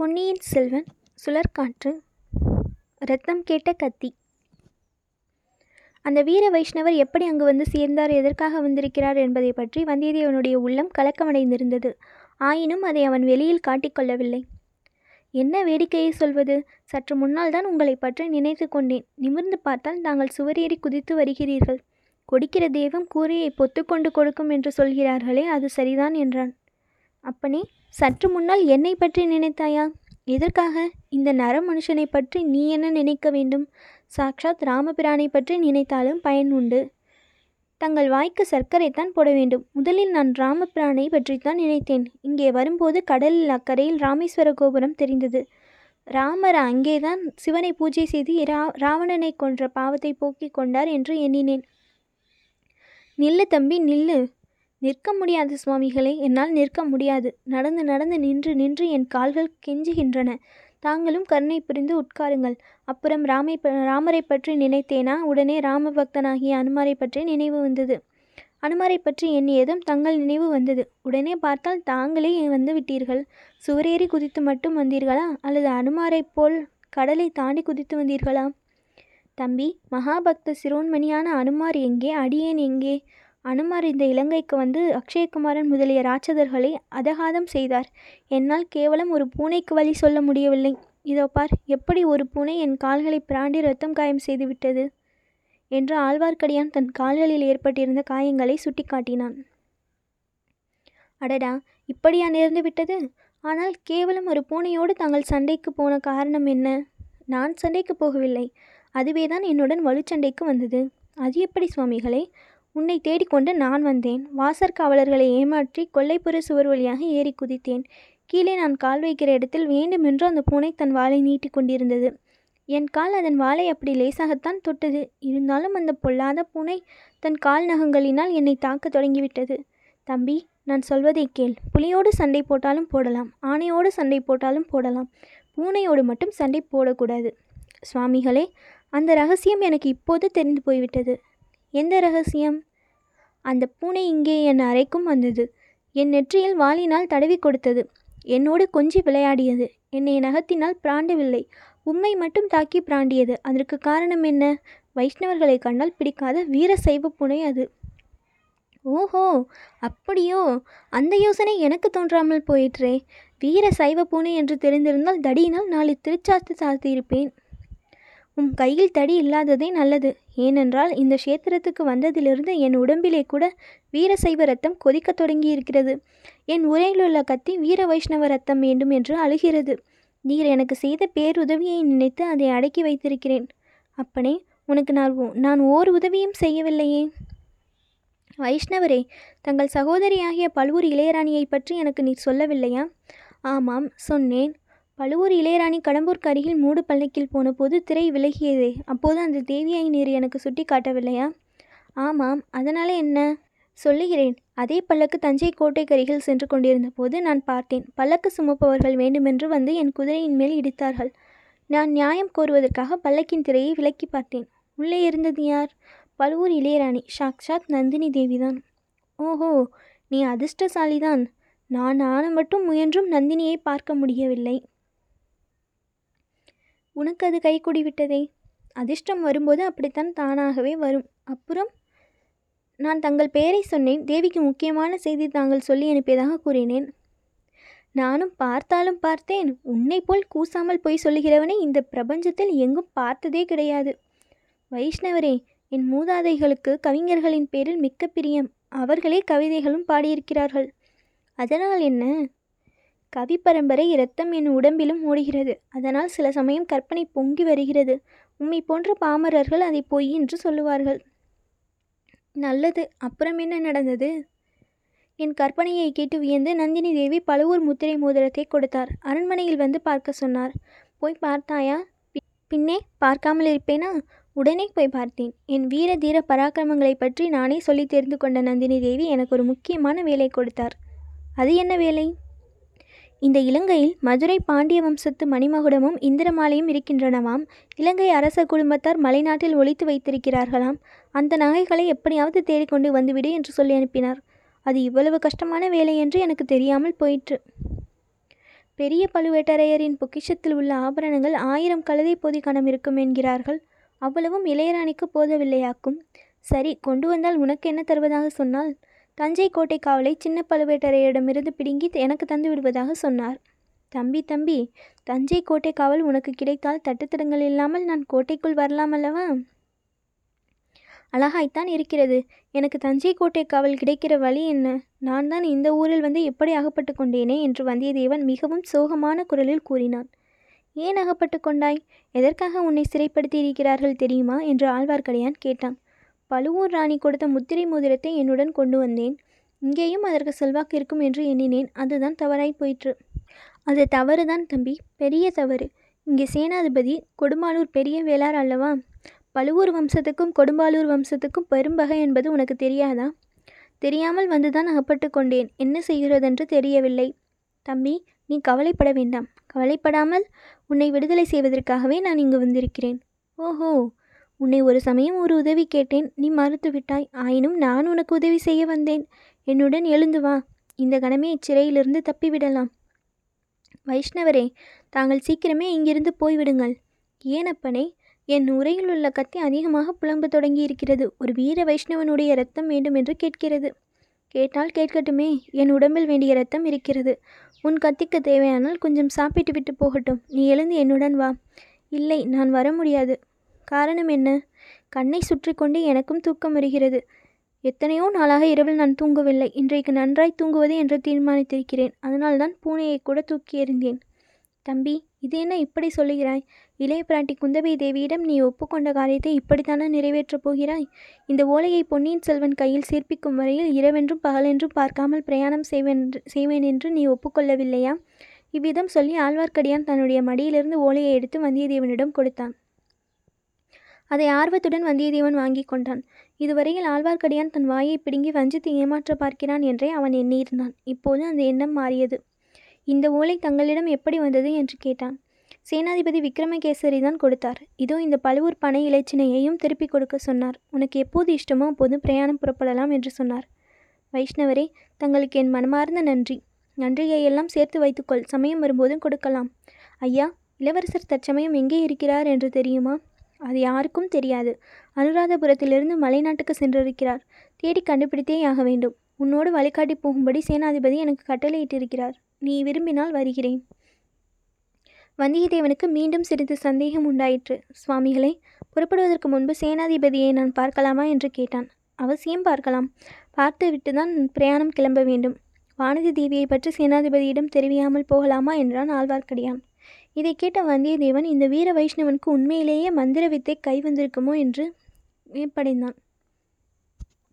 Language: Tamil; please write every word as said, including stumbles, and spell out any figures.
பொன்னியின் செல்வன், சுழற்காற்று, ரத்தம் கேட்ட கத்தி. அந்த வீர வைஷ்ணவர் எப்படி அங்கு வந்து சேர்ந்தார், எதற்காக வந்திருக்கிறார் என்பதை பற்றி வந்தியத்தேவனுடைய உள்ளம் கலக்கமடைந்திருந்தது. ஆயினும் அதை அவன் வெளியில் காட்டிக்கொள்ளவில்லை. என்ன வேடிக்கையை சொல்வது? சற்று முன்னால் தான் உங்களை பற்றி நினைத்து கொண்டேன். நிமிர்ந்து பார்த்தால் தாங்கள் சுவரேறி குதித்து வருகிறீர்கள். கொடுக்கிற தெய்வம் கூரையை பொத்து கொண்டு கொடுக்கும் என்று சொல்கிறார்களே, அது சரிதான் என்றான். அப்பனே, சற்று முன்னால் என்னை பற்றி நினைத்தாயா? எதற்காக? இந்த நர மனுஷனை பற்றி நீ என்ன நினைக்க வேண்டும்? சாக்ஷாத் ராமபிரானை பற்றி நினைத்தாலும் பயன் உண்டு. தங்கள் வாய்க்கு சர்க்கரைத்தான் போட வேண்டும். முதலில் நான் ராமபிரானை பற்றித்தான் நினைத்தேன். இங்கே வரும்போது கடலில் அக்கறையில் ராமேஸ்வர கோபுரம் தெரிந்தது. ராமர் அங்கேதான் சிவனை பூஜை செய்து ரா ராவணனை கொன்ற பாவத்தை போக்கிக் கொண்டார் என்று எண்ணினேன். நில்லு தம்பி, நில்லு. நிற்க முடியாது சுவாமிகளே, என்னால் நிற்க முடியாது. நடந்து நடந்து நின்று நின்று என் கால்கள் கெஞ்சுகின்றன. தாங்களும் கருணை புரிந்து உட்காருங்கள். அப்புறம் ராமை ராமரை பற்றி நினைத்தேனா, உடனே ராம பக்தனாகிய அனுமாரை பற்றி நினைவு வந்தது. அனுமாரை பற்றி எண்ணியதும் தங்கள் நினைவு வந்தது. உடனே பார்த்தால் தாங்களே வந்து விட்டீர்கள். சுவரேறி குதித்து மட்டும் வந்தீர்களா, அல்லது அனுமாரைப் போல் கடலை தாண்டி குதித்து வந்தீர்களா? தம்பி, மகாபக்த சிரோன்மணியான அனுமார் எங்கே? அடியேன் எங்கே? அனுமார் இந்த இலங்கைக்கு வந்து அக்ஷயகுமாரன் முதலிய ராட்சதர்களை அதகாதம் செய்தார். என்னால் கேவலம் ஒரு பூனைக்கு வழி சொல்ல முடியவில்லை. இதோ பார், எப்படி ஒரு பூனை என் கால்களை பிராண்டி ரத்தம் காயம் செய்துவிட்டது என்று ஆழ்வார்க்கடியான் தன் கால்களில் ஏற்பட்டிருந்த காயங்களை சுட்டி காட்டினான். அடடா, இப்படியா நேர்ந்து விட்டது? ஆனால் கேவலம் ஒரு பூனையோடு தாங்கள் சண்டைக்கு போன காரணம் என்ன? நான் சண்டைக்கு போகவில்லை. அதுவேதான் என்னுடன் வலுச்சண்டைக்கு வந்தது. அது எப்படி சுவாமிகளே? உன்னை தேடிக்கொண்டு நான் வந்தேன். வாசற்காவலர்களை ஏமாற்றி கொல்லைப்புற சுவர் வழியாக ஏறி குதித்தேன். கீழே நான் கால் வைக்கிற இடத்தில் வேண்டுமென்று அந்த பூனை தன் வாளை நீட்டி கொண்டிருந்தது. என் கால் அதன் வாளை அப்படி லேசாகத்தான் தொட்டது. இருந்தாலும் அந்த பொல்லாத பூனை தன் கால் நகங்களினால் என்னை தாக்க தொடங்கிவிட்டது. தம்பி, நான் சொல்வதை கேள். புலியோடு சண்டை போட்டாலும் போடலாம், ஆனையோடு சண்டை போட்டாலும் போடலாம், பூனையோடு மட்டும் சண்டை போடக்கூடாது. சுவாமிகளே, அந்த ரகசியம் எனக்கு இப்போது தெரிந்து போய்விட்டது. எந்த ரகசியம்? அந்த பூனை இங்கே என் அறைக்கும் வந்தது. என் நெற்றியில் வாளினால் தடவி கொடுத்தது. என்னோடு கொஞ்சி விளையாடியது. என்னை நகத்தினால் பிராண்டவில்லை, உம்மை மட்டும் தாக்கி பிராண்டியது. அதற்கு காரணம் என்ன? வைஷ்ணவர்களை கண்டால் பிடிக்காத வீர சைவ பூனை அது. ஓஹோ, அப்படியோ? அந்த யோசனை எனக்கு தோன்றாமல் போயிற்றே. வீர சைவ பூனை என்று தெரிந்திருந்தால் தடியினால் நாளை திருச்சாத்து சாத்தியிருப்பேன். உன் கையில் தடி இல்லாததே நல்லது. ஏனென்றால் இந்த க்ஷேத்திரத்துக்கு வந்ததிலிருந்து என் உடம்பிலே கூட வீர சைவ ரத்தம் கொதிக்க தொடங்கி இருக்கிறது. என் உரையிலுள்ள கத்தி வீர வைஷ்ணவ ரத்தம் வேண்டும் என்று அழுகிறது. நீர் எனக்கு செய்த பேருதவியை நினைத்து அதை அடக்கி வைத்திருக்கிறேன். அப்பனே, உனக்கு நான் நான் ஓர் உதவியும் செய்யவில்லையே. வைஷ்ணவரே, தங்கள் சகோதரியாகிய பழுவூர் இளையராணியை பற்றி எனக்கு நீர் சொல்லவில்லையா? ஆமாம், சொன்னேன். பழுவூர் இளையராணி கடம்பூருக்கு அருகில் மூடு பள்ளக்கில் போன போது திரை விலகியதே, அப்போது அந்த தேவியை நீர் எனக்கு சுட்டி காட்டவில்லையா? ஆமாம், அதனால் என்ன? சொல்லுகிறேன். அதே பல்லக்கு தஞ்சை கோட்டைக்கரிகில் சென்று கொண்டிருந்த போது நான் பார்த்தேன். பல்லக்கு சுமப்பவர்கள் வேண்டுமென்று வந்து என் குதிரையின் மேல் இடித்தார்கள். நான் நியாயம் கோருவதற்காக பல்லக்கின் திரையை விலக்கி பார்த்தேன். உள்ளே இருந்தது யார்? பழுவூர் இளையராணி, சாக்ஷாத் நந்தினி தேவிதான். ஓஹோ, நீ அதிர்ஷ்டசாலிதான். நான் ஆன மட்டும் முயன்றும் நந்தினியை பார்க்க முடியவில்லை. உனக்கு அது கைகூடிவிட்டதே. அதிர்ஷ்டம் வரும்போது அப்படித்தான் தானாகவே வரும். அப்புறம் நான் தங்கள் பெயரை சொன்னேன். தேவிக்கு முக்கியமான செய்தி தாங்கள் சொல்லி அனுப்பியதாக கூறினேன். நானும் பார்த்தாலும் பார்த்தேன். உன்னை போல் கூசாமல் போய் சொல்லுகிறவனை இந்த பிரபஞ்சத்தில் எங்கும் பார்த்ததே கிடையாது. வைஷ்ணவரே, என் மூதாதைகளுக்கு கவிஞர்களின் பேரில் மிக்க பிரியம். அவர்களே கவிதைகளும் பாடியிருக்கிறார்கள். அதனால் என்ன? கவி பரம்பரை இரத்தம் என் உடம்பிலும் ஓடுகிறது. அதனால் சில சமயம் கற்பனை பொங்கி வருகிறது. உம்மை போன்ற பாமரர்கள் அதை பொய் என்று சொல்லுவார்கள். நல்லது, அப்புறம் என்ன நடந்தது? என் கற்பனையை கேட்டு வியந்து நந்தினி தேவி பழுவூர் முத்திரை மோதிரத்தை கொடுத்தார். அரண்மனையில் வந்து பார்க்க சொன்னார். போய் பார்த்தாயா? பின்னே பார்க்காமல் இருப்பேனா? உடனே போய் பார்த்தேன். என் வீர தீர பராக்கிரமங்களை பற்றி நானே சொல்லி தெரிந்து கொண்ட நந்தினி தேவி எனக்கு ஒரு முக்கியமான வேலை கொடுத்தார். அது என்ன வேலை? இந்த இலங்கையில் மதுரை பாண்டிய வம்சத்து மணிமகுடமும் இந்திரமாலையும் இருக்கின்றனவாம். இலங்கை அரச குடும்பத்தார் மலைநாட்டில் ஒழித்து வைத்திருக்கிறார்களாம். அந்த நகைகளை எப்படியாவது தேடிக்கொண்டு வந்துவிடு என்று சொல்லி அனுப்பினார். அது இவ்வளவு கஷ்டமான வேலை என்று எனக்கு தெரியாமல் போயிற்று. பெரிய பழுவேட்டரையரின் பொக்கிஷத்தில் உள்ள ஆபரணங்கள் ஆயிரம் கழுதை போதி கணம் இருக்கும் என்கிறார்கள். அவ்வளவும் இளையராணிக்கு போதவில்லையாக்கும். சரி, கொண்டு வந்தால் உனக்கு என்ன தருவதாக சொன்னால், தஞ்சை கோட்டை காவலை சின்ன பழுவேட்டரையரிடமிருந்து பிடுங்கி எனக்கு தந்து விடுவதாக சொன்னார். தம்பி தம்பி தஞ்சை கோட்டை காவல் உனக்கு கிடைத்தால் தட்டுத்தடங்கள் இல்லாமல் நான் கோட்டைக்குள் வரலாமல்லவா? அழகாய்த்தான் இருக்கிறது. எனக்கு தஞ்சை கோட்டை காவல் கிடைக்கிற வழி என்ன? நான் தான் இந்த ஊரில் வந்து எப்படி அகப்பட்டு கொண்டேனே என்று வந்தியத்தேவன் மிகவும் சோகமான குரலில் கூறினான். ஏன் அகப்பட்டு கொண்டாய்? எதற்காக உன்னை சிறைப்படுத்தி இருக்கிறார்கள் தெரியுமா என்று ஆழ்வார்க்கடியான் கேட்டான். பழுவூர் ராணி கொடுத்த முத்திரை மோதிரத்தை என்னுடன் கொண்டு வந்தேன். இங்கேயும் அதற்கு செல்வாக்கு இருக்கும் என்று எண்ணினேன். அதுதான் தவறாய் போயிற்று. அது தவறுதான் தம்பி, பெரிய தவறு. இங்கே சேனாதிபதி கொடும்பாலூர் பெரிய வேளார் அல்லவா? பழுவூர் வம்சத்துக்கும் கொடும்பாலூர் வம்சத்துக்கும் பெரும்பகை என்பது உனக்கு தெரியாதா? தெரியாமல் வந்துதான் அகப்பட்டு கொண்டேன். என்ன செய்கிறதென்று தெரியவில்லை. தம்பி, நீ கவலைப்பட வேண்டாம். கவலைப்படாமல் உன்னை விடுதலை செய்வதற்காகவே நான் இங்கு வந்திருக்கிறேன். ஓஹோ, உன்னை ஒரு சமயம் ஒரு உதவி கேட்டேன், நீ மறுத்துவிட்டாய். ஆயினும் நான் உனக்கு உதவி செய்ய வந்தேன். என்னுடன் எழுந்து வா, இந்த கணமே இச்சிறையிலிருந்து தப்பிவிடலாம். வைஷ்ணவரே, தாங்கள் சீக்கிரமே இங்கிருந்து போய்விடுங்கள். ஏனப்பனே, என் உரையில் உள்ள கத்தி அதிகமாக புலம்பு தொடங்கி இருக்கிறது. ஒரு வீர வைஷ்ணவனுடைய இரத்தம் வேண்டும் என்று கேட்கிறது. கேட்டால் கேட்கட்டுமே, என் உடம்பில் வேண்டிய இரத்தம் இருக்கிறது. உன் கத்திக்கு தேவையானால் கொஞ்சம் சாப்பிட்டு விட்டு போகட்டும். நீ எழுந்து என்னுடன் வா. இல்லை, நான் வர முடியாது. காரணம் என்ன? கண்ணை சுற்றி கொண்டு எனக்கும் தூக்கம் வருகிறது. எத்தனையோ நாளாக இரவில் நான் தூங்கவில்லை. இன்றைக்கு நன்றாய் தூங்குவது என்று தீர்மானித்திருக்கிறேன். அதனால்தான் பூனையை கூட தூக்கி எறிந்தேன். தம்பி, இது என்ன இப்படி சொல்லுகிறாய்? இளைய பிராட்டி குந்தவை தேவியிடம் நீ ஒப்புக்கொண்ட காரியத்தை இப்படித்தானே நிறைவேற்றப் போகிறாய்? இந்த ஓலையை பொன்னியின் செல்வன் கையில் சேர்ப்பிக்கும் வரையில் இரவென்றும் பகலென்றும் பார்க்காமல் பிரயாணம் செய்வேன் செய்வேன் என்று நீ ஒப்புக்கொள்ளவில்லையா? இவ்விதம் சொல்லி ஆழ்வார்க்கடியான் தன்னுடைய மடியிலிருந்து ஓலையை எடுத்து வந்தியத்தேவனிடம் கொடுத்தான். அதை ஆர்வத்துடன் வந்தியத்தேவன் வாங்கி கொண்டான். இதுவரையில் ஆழ்வார்க்கடியான் தன் வாயை பிடுங்கி வஞ்சித்து ஏமாற்ற பார்க்கிறான் என்றே அவன் எண்ணியிருந்தான். இப்போது அந்த எண்ணம் மாறியது. இந்த ஓலை தங்களிடம் எப்படி வந்தது என்று கேட்டான். சேனாதிபதி விக்ரமகேசரி தான் கொடுத்தார். இதோ இந்த பழுவூர் பனை இலச்சினையையும் திருப்பி கொடுக்க சொன்னார். உனக்கு எப்போது இஷ்டமோ அப்போது பிரயாணம் புறப்படலாம் என்று சொன்னார். வைஷ்ணவரே, தங்களுக்கு என் மனமார்ந்த நன்றி. நன்றியையெல்லாம் சேர்த்து வைத்துக்கொள், சமயம் வரும்போதும் கொடுக்கலாம். ஐயா, இளவரசர் தற்சமயம் எங்கே இருக்கிறார் என்று தெரியுமா? அது யாருக்கும் தெரியாது. அனுராதபுரத்திலிருந்து மலைநாட்டுக்கு சென்றிருக்கிறார். தேடி கண்டுபிடித்தேயாக வேண்டும். உன்னோடு வழிகாட்டி போகும்படி சேனாதிபதி எனக்கு கட்டளையிட்டிருக்கிறார். நீ விரும்பினால் வருகிறேன். வந்தியத்தேவனுக்கு மீண்டும் சிறிது சந்தேகம் உண்டாயிற்று. சுவாமிகளே, புறப்படுவதற்கு முன்பு சேனாதிபதியை நான் பார்க்கலாமா என்று கேட்டான். அவசியம் பார்க்கலாம். பார்த்துவிட்டு தான் பிரயாணம் கிளம்ப வேண்டும். வானதி தேவியை பற்றி சேனாதிபதியிடம் தெரிவியாமல் போகலாமா என்றான் ஆழ்வார்க்கடியான். இதை கேட்ட வந்தியத்தேவன் இந்த வீர வைஷ்ணவனுக்கு உண்மையிலேயே மந்திர வித்தை கை வந்திருக்குமோ என்று வியப்படைந்தான்.